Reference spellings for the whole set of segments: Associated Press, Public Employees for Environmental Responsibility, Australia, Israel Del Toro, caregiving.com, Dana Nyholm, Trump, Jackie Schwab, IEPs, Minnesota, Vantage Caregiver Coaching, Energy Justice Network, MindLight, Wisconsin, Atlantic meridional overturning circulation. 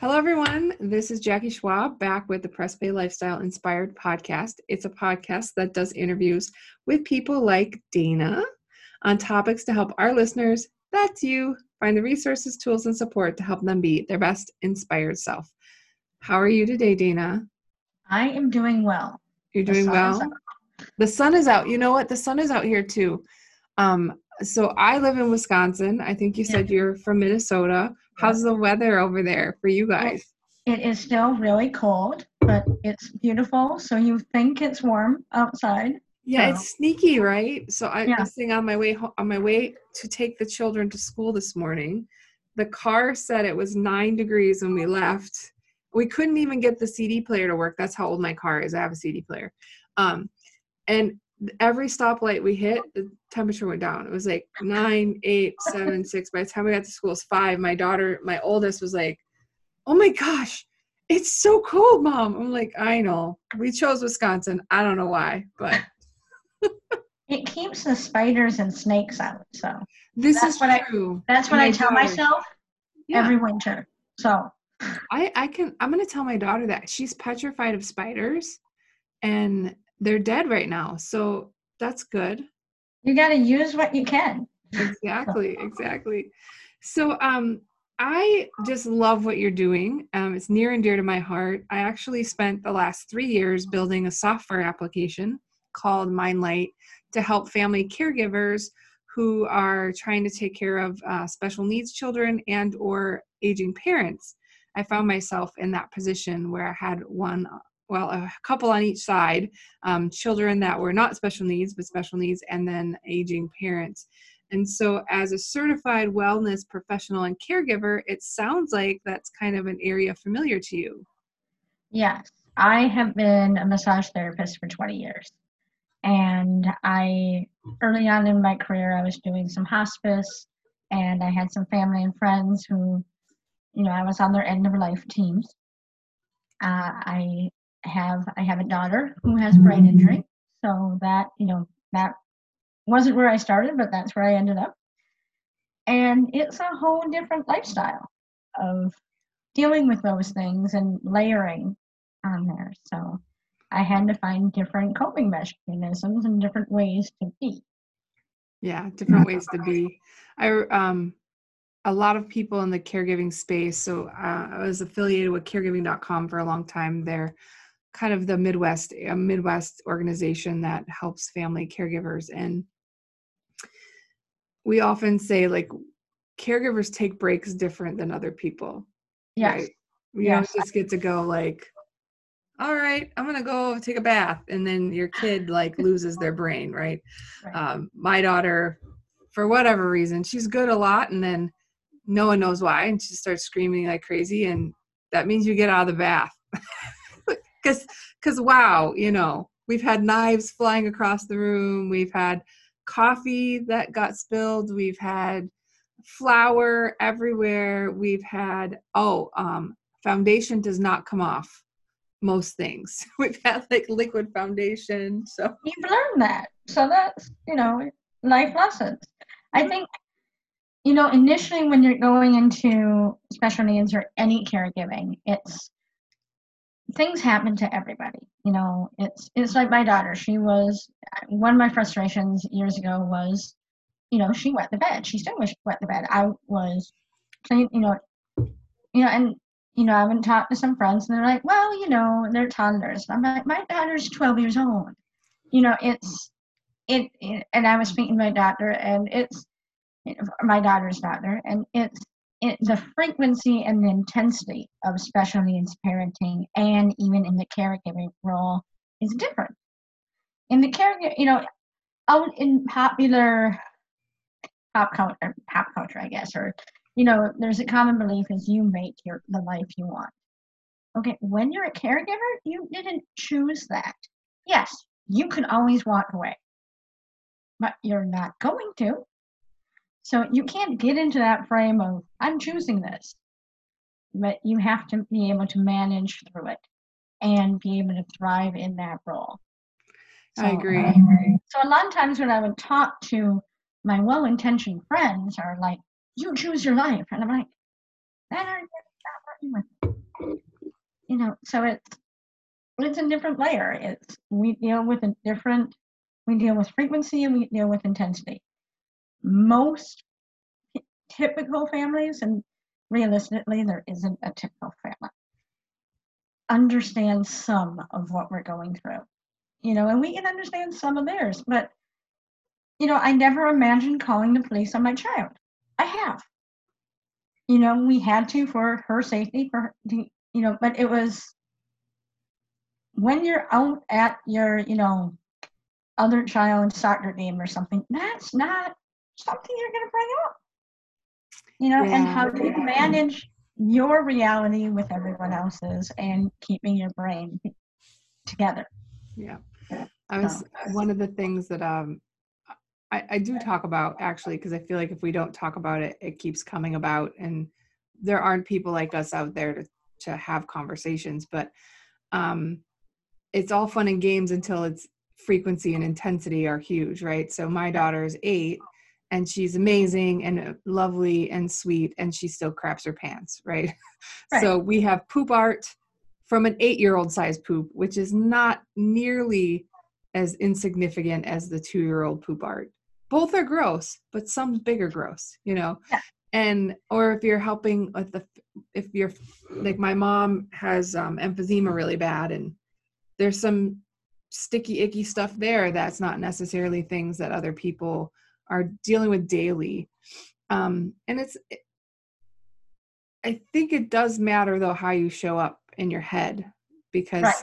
Hello, everyone. This is Jackie Schwab back with the Press Bay Lifestyle Inspired podcast. It's a podcast that does interviews with people like Dana on topics to help our listeners, that's you, find the resources, tools, and support to help them be their best inspired self. How are you today, Dana? I am doing well. You're doing well? The sun is out. You know what? The sun is out here too. So I live in Wisconsin. I think you said you're from Minnesota. How's the weather over there for you guys? It is still really cold, but it's beautiful. So you think it's warm outside. Yeah, so it's sneaky, right? So I was sitting on my way to take the children to school this morning. The car said it was 9 degrees when we left. We couldn't even get the CD player to work. That's how old my car is. I have a CD player. And every stoplight we hit, the temperature went down. It was like 9, 8, 7, 6. By the time we got to school, it was 5. My daughter, my oldest, was like, "Oh my gosh, it's so cold, Mom." I'm like, "I know. We chose Wisconsin. I don't know why, but." It keeps the spiders and snakes out. So this is true. That's what I tell myself every winter. So I'm going to tell my daughter that. She's petrified of spiders, and they're dead right now. So that's good. You got to use what you can. Exactly. Exactly. So, I just love what you're doing. It's near and dear to my heart. I actually spent the last 3 years building a software application called MindLight to help family caregivers who are trying to take care of special needs children and or aging parents. I found myself in that position where I had a couple on each side, children that were not special needs, but special needs, and then aging parents. And so as a certified wellness professional and caregiver, it sounds like that's kind of an area familiar to you. Yes. I have been a massage therapist for 20 years. And early on in my career, I was doing some hospice, and I had some family and friends who, I was on their end of life teams. I have a daughter who has brain injury. So that wasn't where I started, but that's where I ended up. And it's a whole different lifestyle of dealing with those things and layering on there. So I had to find different coping mechanisms and different ways to be. Yeah, different ways to be. A lot of people in the caregiving space. So I was affiliated with caregiving.com for a long time. They're kind of the Midwest organization that helps family caregivers. And we often say, like, caregivers take breaks different than other people. Yes. Right? We don't just get to go like, all right, I'm going to go take a bath. And then your kid like loses their brain. Right. My daughter, for whatever reason, she's good a lot. And then no one knows why, and she starts screaming like crazy, and that means you get out of the bath. Because wow, we've had knives flying across the room, we've had coffee that got spilled, we've had flour everywhere, we've had foundation does not come off most things. We've had like liquid foundation. So you've learned that. So that's life lessons. I think. Initially when you're going into special needs or any caregiving, it's things happen to everybody. It's like my daughter. She was, one of my frustrations years ago was, she wet the bed. She still wet the bed. I was, I went and talked to some friends, and they're like, well, they're toddlers. And I'm like, my daughter's 12 years old. And I was speaking to my doctor, and my daughter's daughter, and it's the frequency and the intensity of special needs parenting, and even in the caregiving role, is different. In the caregiving, out in popular pop culture, I guess, or there's a common belief is you make the life you want. Okay, when you're a caregiver, you didn't choose that. Yes, you can always walk away, but you're not going to. So you can't get into that frame of, I'm choosing this, but you have to be able to manage through it and be able to thrive in that role. So, I agree. So a lot of times when I would talk to my well-intentioned friends are like, you choose your life. And I'm like, that aren't what you want. you know, so it's a different layer. It's, we deal with a different, we deal with frequency and we deal with intensity. Most typical families, and realistically there isn't a typical family, understand some of what we're going through, you know, and we can understand some of theirs, but you know, I never imagined calling the police on my child. I have. You know, we had to for her safety, for her, you know, but it was when you're out at your, you know, other child's soccer game or something, that's not something you're going to bring up, you know, yeah. And how do you manage your reality with everyone else's and keeping your brain together? Yeah. One of the things that I do talk about, actually, because I feel like if we don't talk about it, it keeps coming about, and there aren't people like us out there to have conversations, but it's all fun and games until it's frequency and intensity are huge, right? So my daughter is 8 and she's amazing and lovely and sweet, and she still craps her pants, right? Right. So we have poop art from an 8-year-old size poop, which is not nearly as insignificant as the 2-year-old poop art. Both are gross, but some's bigger gross, you know? Yeah. And, or if you're helping with the, if you're like, my mom has emphysema really bad, and there's some sticky, icky stuff there that's not necessarily things that other people are dealing with daily. And I think it does matter, though, how you show up in your head, because right.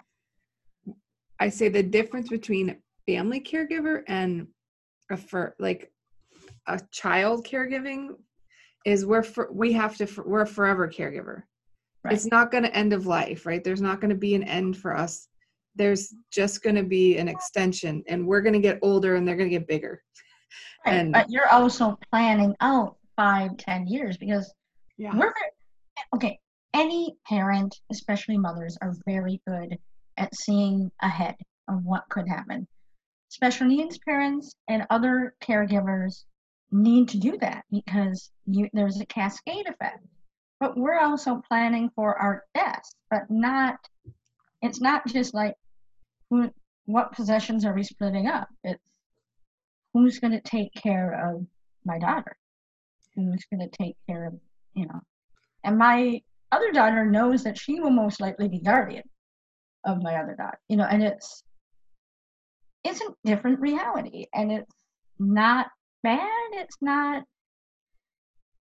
I say the difference between family caregiver and a child caregiving is we're a forever caregiver. Right. It's not going to end of life, right? There's not going to be an end for us. There's just going to be an extension, and we're going to get older and they're going to get bigger. Right. And, but you're also planning out 5-10 years because yeah. Okay. Any parent, especially mothers, are very good at seeing ahead of what could happen. Special needs parents and other caregivers need to do that because there's a cascade effect, but we're also planning for our deaths, it's not just like what possessions are we splitting up. It's who's going to take care of my daughter, who's going to take care of, you know, and my other daughter knows that she will most likely be guardian of my other daughter, you know, and it's a different reality, and it's not bad,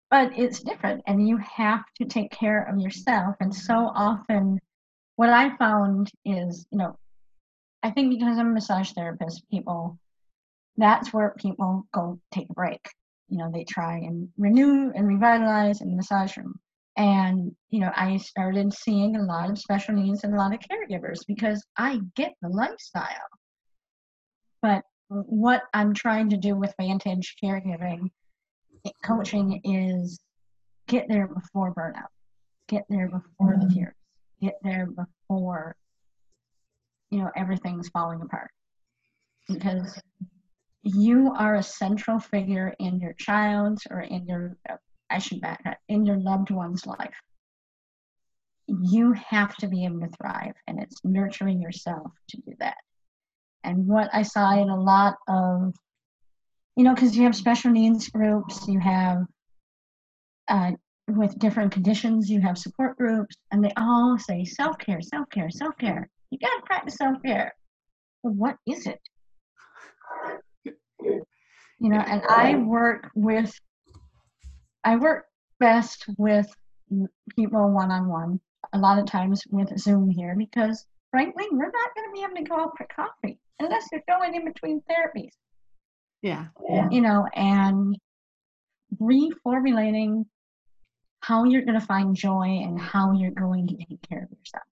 but it's different, and you have to take care of yourself. And so often what I found is, you know, I think because I'm a massage therapist, that's where people go take a break. You know, they try and renew and revitalize in the massage room. And, you know, I started seeing a lot of special needs and a lot of caregivers because I get the lifestyle. But what I'm trying to do with Vantage Caregiving Coaching is get there before burnout, get there before the tears, get there before, you know, everything's falling apart. Because you are a central figure in your child's or in your... in your loved one's life. You have to be able to thrive, and it's nurturing yourself to do that. And what I saw in a lot of, you know, because you have special needs groups, you have with different conditions, you have support groups, and they all say self-care, self-care, self-care. You got to practice self-care. Well, what is it? You know, and I work best with people one-on-one, a lot of times with Zoom here, because frankly, we're not going to be able to go out for coffee unless you're going in between therapies. Yeah. You know, and reformulating how you're going to find joy and how you're going to take care of yourself.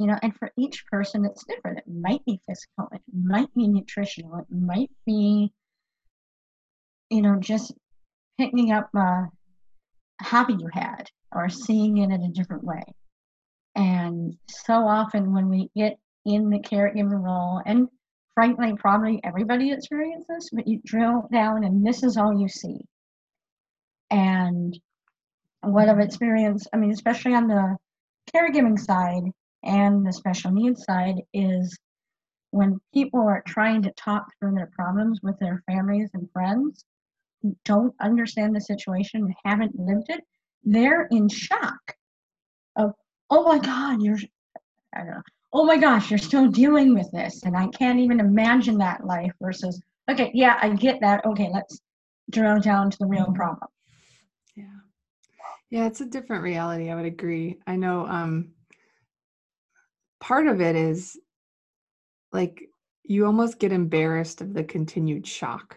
You know, and for each person, it's different. It might be physical. It might be nutritional. It might be, you know, just picking up a hobby you had or seeing it in a different way. And so often when we get in the caregiver role, and frankly, probably everybody experiences, but you drill down and this is all you see. And what I've experienced, I mean, especially on the caregiving side and the special needs side is when people are trying to talk through their problems with their families and friends who don't understand the situation and haven't lived it, they're in shock of, oh my God, I don't know, oh my gosh, you're still dealing with this, and I can't even imagine that life, versus, okay, yeah, I get that, okay, let's drill down to the real problem. Yeah. Yeah, it's a different reality, I would agree. I know part of it is, like, you almost get embarrassed of the continued shock.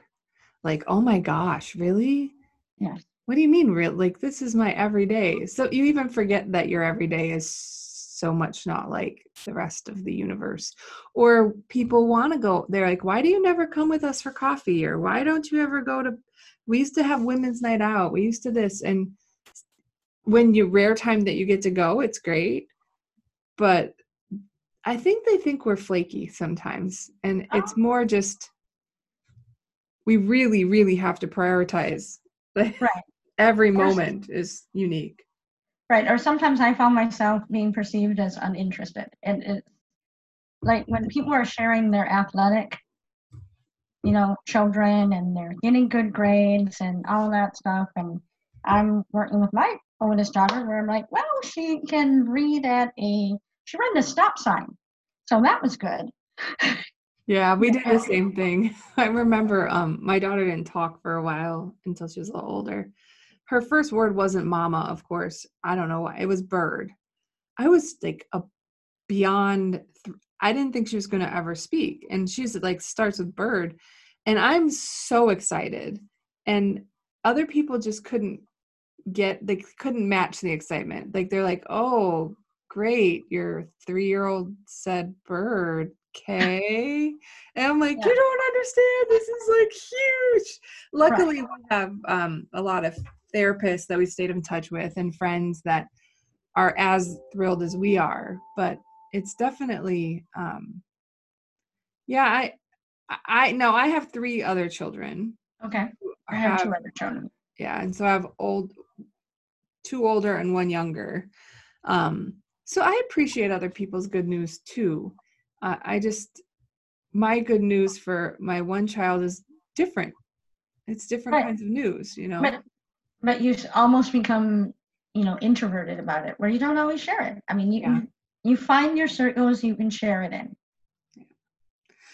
Like, oh my gosh, really? Yeah. What do you mean, real? Like, this is my everyday. So you even forget that your everyday is so much not like the rest of the universe. Or people want to go, they're like, why do you never come with us for coffee? Or why don't you ever go to, we used to have women's night out. We used to this. And when you rare time that you get to go, it's great. But I think they think we're flaky sometimes, and it's more just, we really, really have to prioritize. Right. Every moment is unique. Right. Or sometimes I found myself being perceived as uninterested. And it's like when people are sharing their athletic, you know, children, and they're getting good grades and all that stuff. And I'm working with my oldest daughter where I'm like, well, she can read at a, she ran the stop sign. So that was good. Yeah, we did the same thing. I remember my daughter didn't talk for a while until she was a little older. Her first word wasn't mama, of course. I don't know why. It was bird. I was like I didn't think she was going to ever speak. And she's like, starts with bird. And I'm so excited. And other people just couldn't match the excitement. Like, they're like, oh, great, your 3-year-old said bird, okay? And I'm like, you don't understand, this is like huge. Luckily, we have a lot of therapists that we stayed in touch with and friends that are as thrilled as we are, but it's definitely, I have 3 other children. Okay, I have 2 other children. Yeah, and so I have 2 older and 1 younger. So I appreciate other people's good news too. My good news for my one child is different. It's different kinds of news, you know. But you almost become, you know, introverted about it, where you don't always share it. I mean, you find your circles you can share it in. Yeah.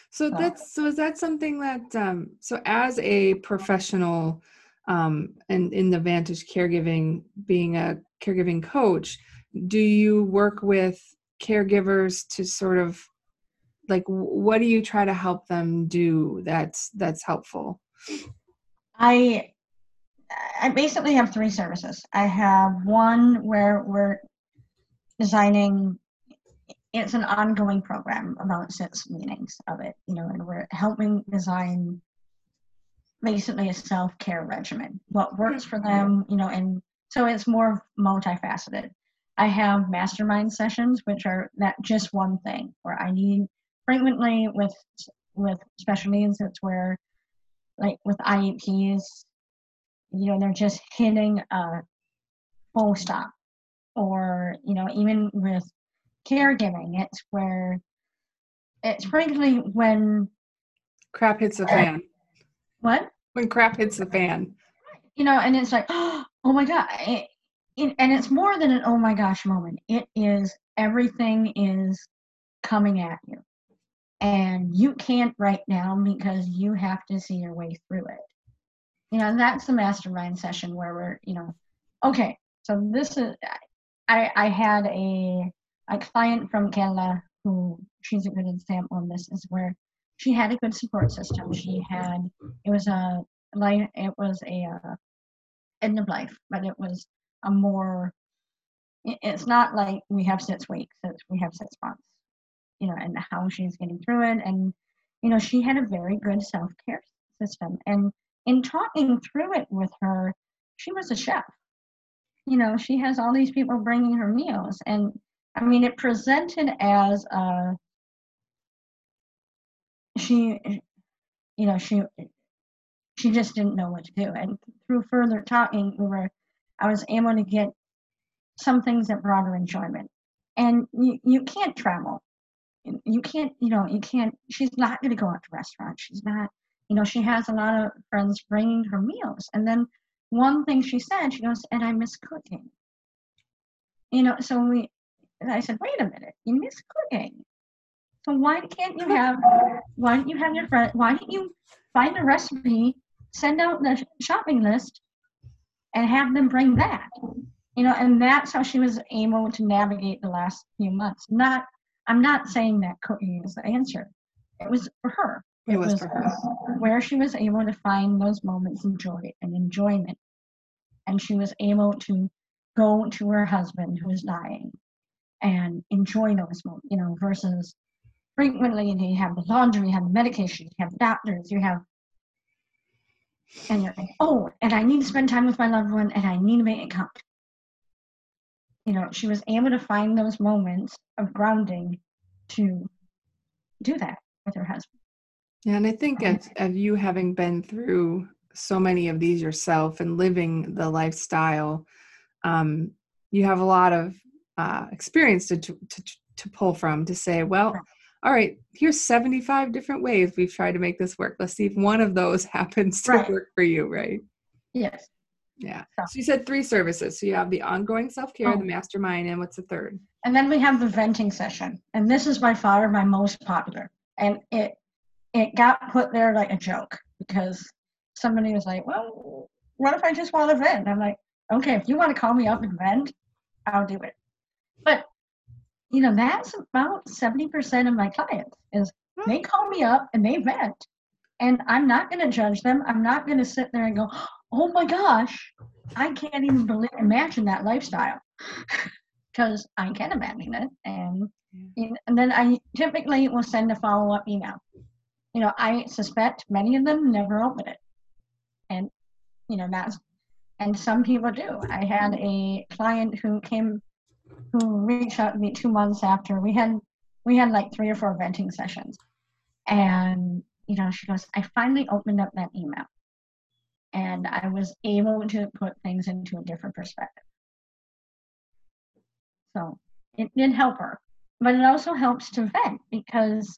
So is that something that, so as a professional, and in the Vantage Caregiving, being a caregiving coach, do you work with caregivers to sort of, like, what do you try to help them do that's helpful? I basically have 3 services. I have one where we're designing, it's an ongoing program about 6 meetings of it, you know, and we're helping design basically a self-care regimen, what works for them, you know, and so it's more multifaceted. I have mastermind sessions, which are not just one thing, where I need frequently with special needs, it's where, like with IEPs, you know, they're just hitting a full stop. Or, you know, even with caregiving, it's where it's frankly when crap hits the fan. What? When crap hits the fan. You know, and it's like, oh my God. And it's more than an oh my gosh moment. It is, everything is coming at you. And you can't right now because you have to see your way through it. You know, and that's the mastermind session where we're, you know, okay, so this is, I had a client from Canada who, she's a good example on this, is where she had a good support system. She had, it was a end of life, but it was a more, it's not like we have 6 weeks, it's we have 6 months, you know, and how she's getting through it. And, you know, she had a very good self-care system. And in talking through it with her, she was a chef. You know, she has all these people bringing her meals. And, I mean, it presented as she just didn't know what to do. And through further talking, I was able to get some things that brought her enjoyment. and you can't travel. You can't, you can't, she's not going to go out to restaurants. She's not, she has a lot of friends bringing her meals. And then one thing she said, she goes, and I miss cooking. So I said, wait a minute, you miss cooking. So why don't you have your friend, why don't you find a recipe, send out the shopping list and have them bring that, and that's how she was able to navigate the last few months. I'm not saying that cooking is the answer. It was for her. It was for her. Where she was able to find those moments of joy and enjoyment. And she was able to go to her husband who was dying and enjoy those moments, versus frequently you have the laundry, you have the medication, you have doctors, you have, and you're like, oh, and I need to spend time with my loved one and I need to make it count. She was able to find those moments of grounding to do that with her husband. Yeah, and I think of you having been through so many of these yourself and living the lifestyle, you have a lot of experience to pull from to say, well, all right, here's 75 different ways we've tried to make this work. Let's see if one of those happens to work for you, right? Yes. Yeah. So you said 3 services. So you have the ongoing self-care, the mastermind, and what's the third? And then we have the venting session. And this is by far my most popular. And it got put there like a joke because somebody was like, well, what if I just want to vent? And I'm like, okay, if you want to call me up and vent, I'll do it. But, that's about 70% of my clients is they call me up and they vent. And I'm not going to judge them. I'm not going to sit there and go, oh my gosh, I can't even imagine that lifestyle, because I can imagine it. And then I typically will send a follow-up email. I suspect many of them never open it. And, and some people do. I had a client who reached out to me 2 months after we had like 3 or 4 venting sessions. And, she goes, I finally opened up that email. And I was able to put things into a different perspective. So it did help her. But it also helps to vent, because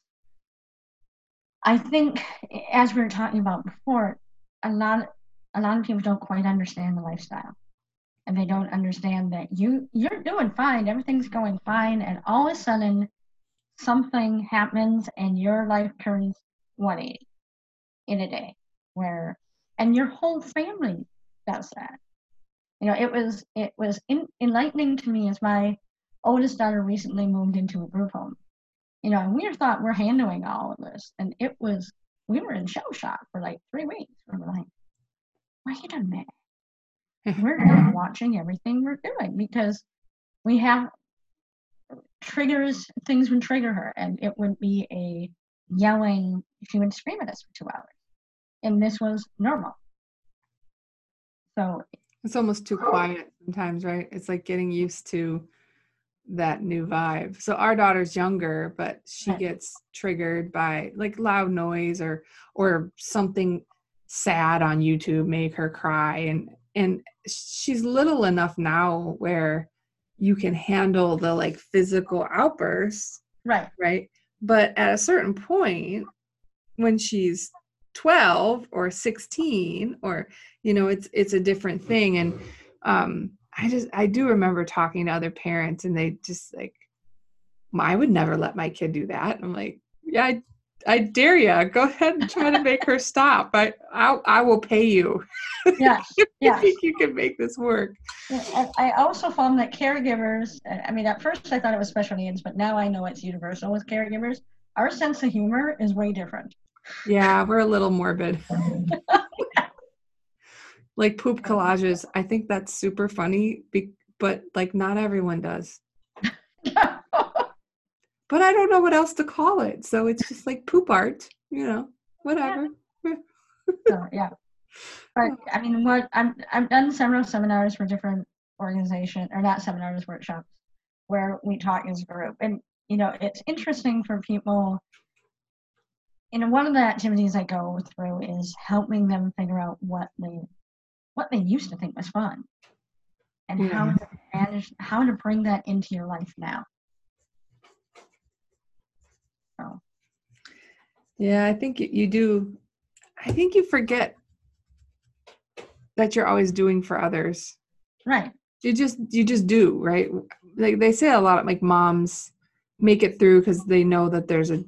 I think, as we were talking about before, a lot of people don't quite understand the lifestyle. And they don't understand that you're doing fine, everything's going fine, and all of a sudden something happens and your life turns 180 in a day, where and your whole family does that. It was enlightening to me, as my oldest daughter recently moved into a group home. And we thought we're handling all of this. And we were in shell shock for like 3 weeks. We were like, wait a minute. We're watching everything we're doing, because we have triggers, things would trigger her. And it would be a yelling, she would scream at us for 2 hours. And this was normal. So it's almost too quiet sometimes, right? It's like getting used to that new vibe. So our daughter's younger, but she gets triggered by like loud noise or something sad on YouTube make her cry. And she's little enough now where you can handle the like physical outbursts. Right. Right. But at a certain point, when she's 12 or 16 or, it's a different thing. And I do remember talking to other parents, and they just like, I would never let my kid do that. And I'm like, yeah, I dare you. Go ahead and try to make her stop. I will pay you. Yeah. I think you can make this work. I also found that caregivers, at first I thought it was special needs, but now I know it's universal with caregivers. Our sense of humor is way different. Yeah, we're a little morbid. Like poop collages. I think that's super funny, but like not everyone does. But I don't know what else to call it. So it's just like poop art, whatever. Yeah. But I've done several seminars for different organizations, or not seminars, workshops, where we talk as a group. And, it's interesting for people. One of the activities I go through is helping them figure out what they used to think was fun, and how to bring that into your life now. So. Yeah, I think you do. I think you forget that you're always doing for others. Right. You just do, right? Like they say a lot of like moms make it through because they know that there's a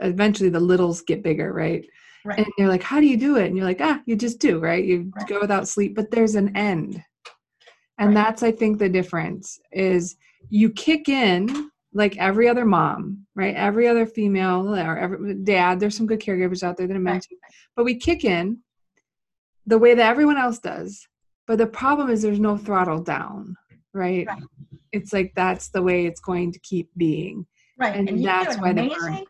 eventually the littles get bigger, right? Right. And you're like, how do you do it? And you're like, you just do, right? You go without sleep, but there's an end. And that's, I think, the difference is you kick in like every other mom, right? Every other female or every dad, there's some good caregivers out there that I mentioned, but we kick in the way that everyone else does. But the problem is there's no throttle down, right? It's like, that's the way it's going to keep being. Right. And that's why they're amazing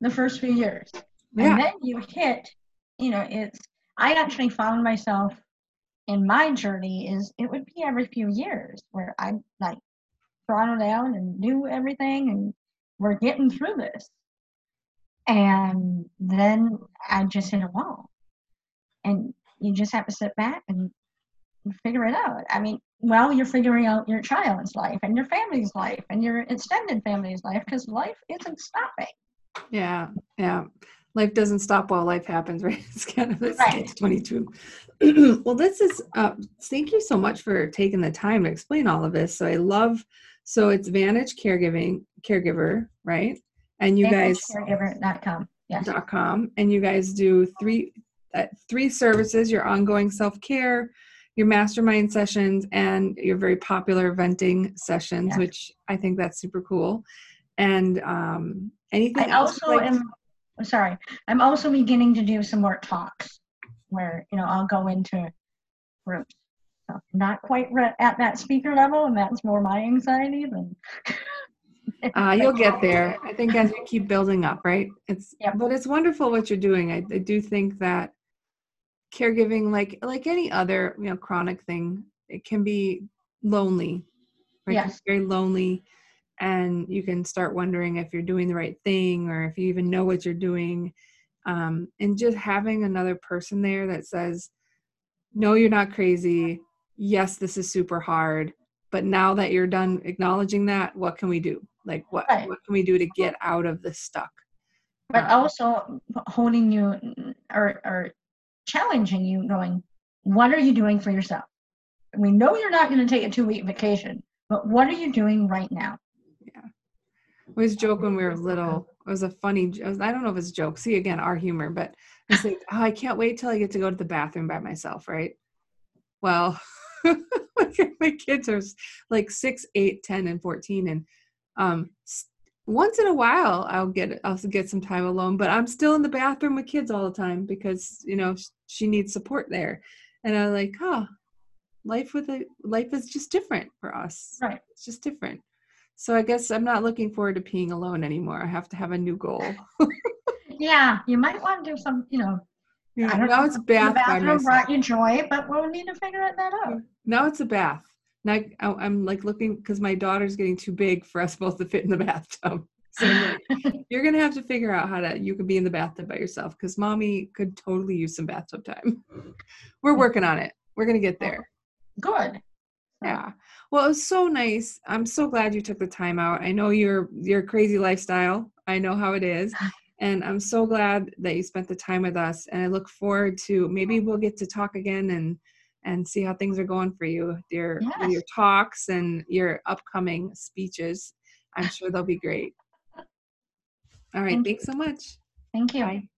the first few years. Yeah. And then you hit, I actually found myself in my journey is it would be every few years where I'm like throttled down and do everything and we're getting through this. And then I just hit a wall and you just have to sit back and figure it out. I mean, well, you're figuring out your child's life and your family's life and your extended family's life because life isn't stopping. Yeah. Yeah. Life doesn't stop while life happens, right? It's kind of this catch-22. Well, this is, thank you so much for taking the time to explain all of this. So I love, so it's Vantage Caregiver, right? And you VantageCaregiver.com. Yes. .com. And you guys do three services, your ongoing self-care, your mastermind sessions, and your very popular venting sessions, which I think that's super cool. And anything else? I'm also beginning to do some more talks where, I'll go into groups. So not quite at that speaker level, and that's more my anxiety than. You'll get there. I think as you keep building up, right? But it's wonderful what you're doing. I do think that caregiving, like any other, chronic thing, it can be lonely, right? Yes. It's very lonely. And you can start wondering if you're doing the right thing or if you even know what you're doing. And just having another person there that says, no, you're not crazy. Yes, this is super hard. But now that you're done acknowledging that, what can we do? Like what can we do to get out of this stuck? But also holding you or challenging you going, what are you doing for yourself? We know you're not going to take a 2-week vacation, but what are you doing right now? I always joke when we were little, it was a funny, I don't know if it's a joke. See, again, our humor, but it's like, I can't wait till I get to go to the bathroom by myself, right? Well, my kids are like 6, 8, 10, and 14. And once in a while, I'll get some time alone, but I'm still in the bathroom with kids all the time because, she needs support there. And I'm like, life is just different for us. Right. It's just different. So I guess I'm not looking forward to peeing alone anymore. I have to have a new goal. Yeah, you might want to do some, now it's bath by myself. Brought you joy, but we'll need to figure that out. Now it's a bath. Now I'm like looking because my daughter's getting too big for us both to fit in the bathtub. So you're going to have to figure out you can be in the bathtub by yourself because mommy could totally use some bathtub time. We're working on it. We're going to get there. Good. Yeah. Well, it was so nice. I'm so glad you took the time out. I know your crazy lifestyle. I know how it is. And I'm so glad that you spent the time with us. And I look forward to maybe we'll get to talk again and see how things are going for you, your talks and your upcoming speeches. I'm sure they'll be great. All right. Thanks so much. Thank you. Bye.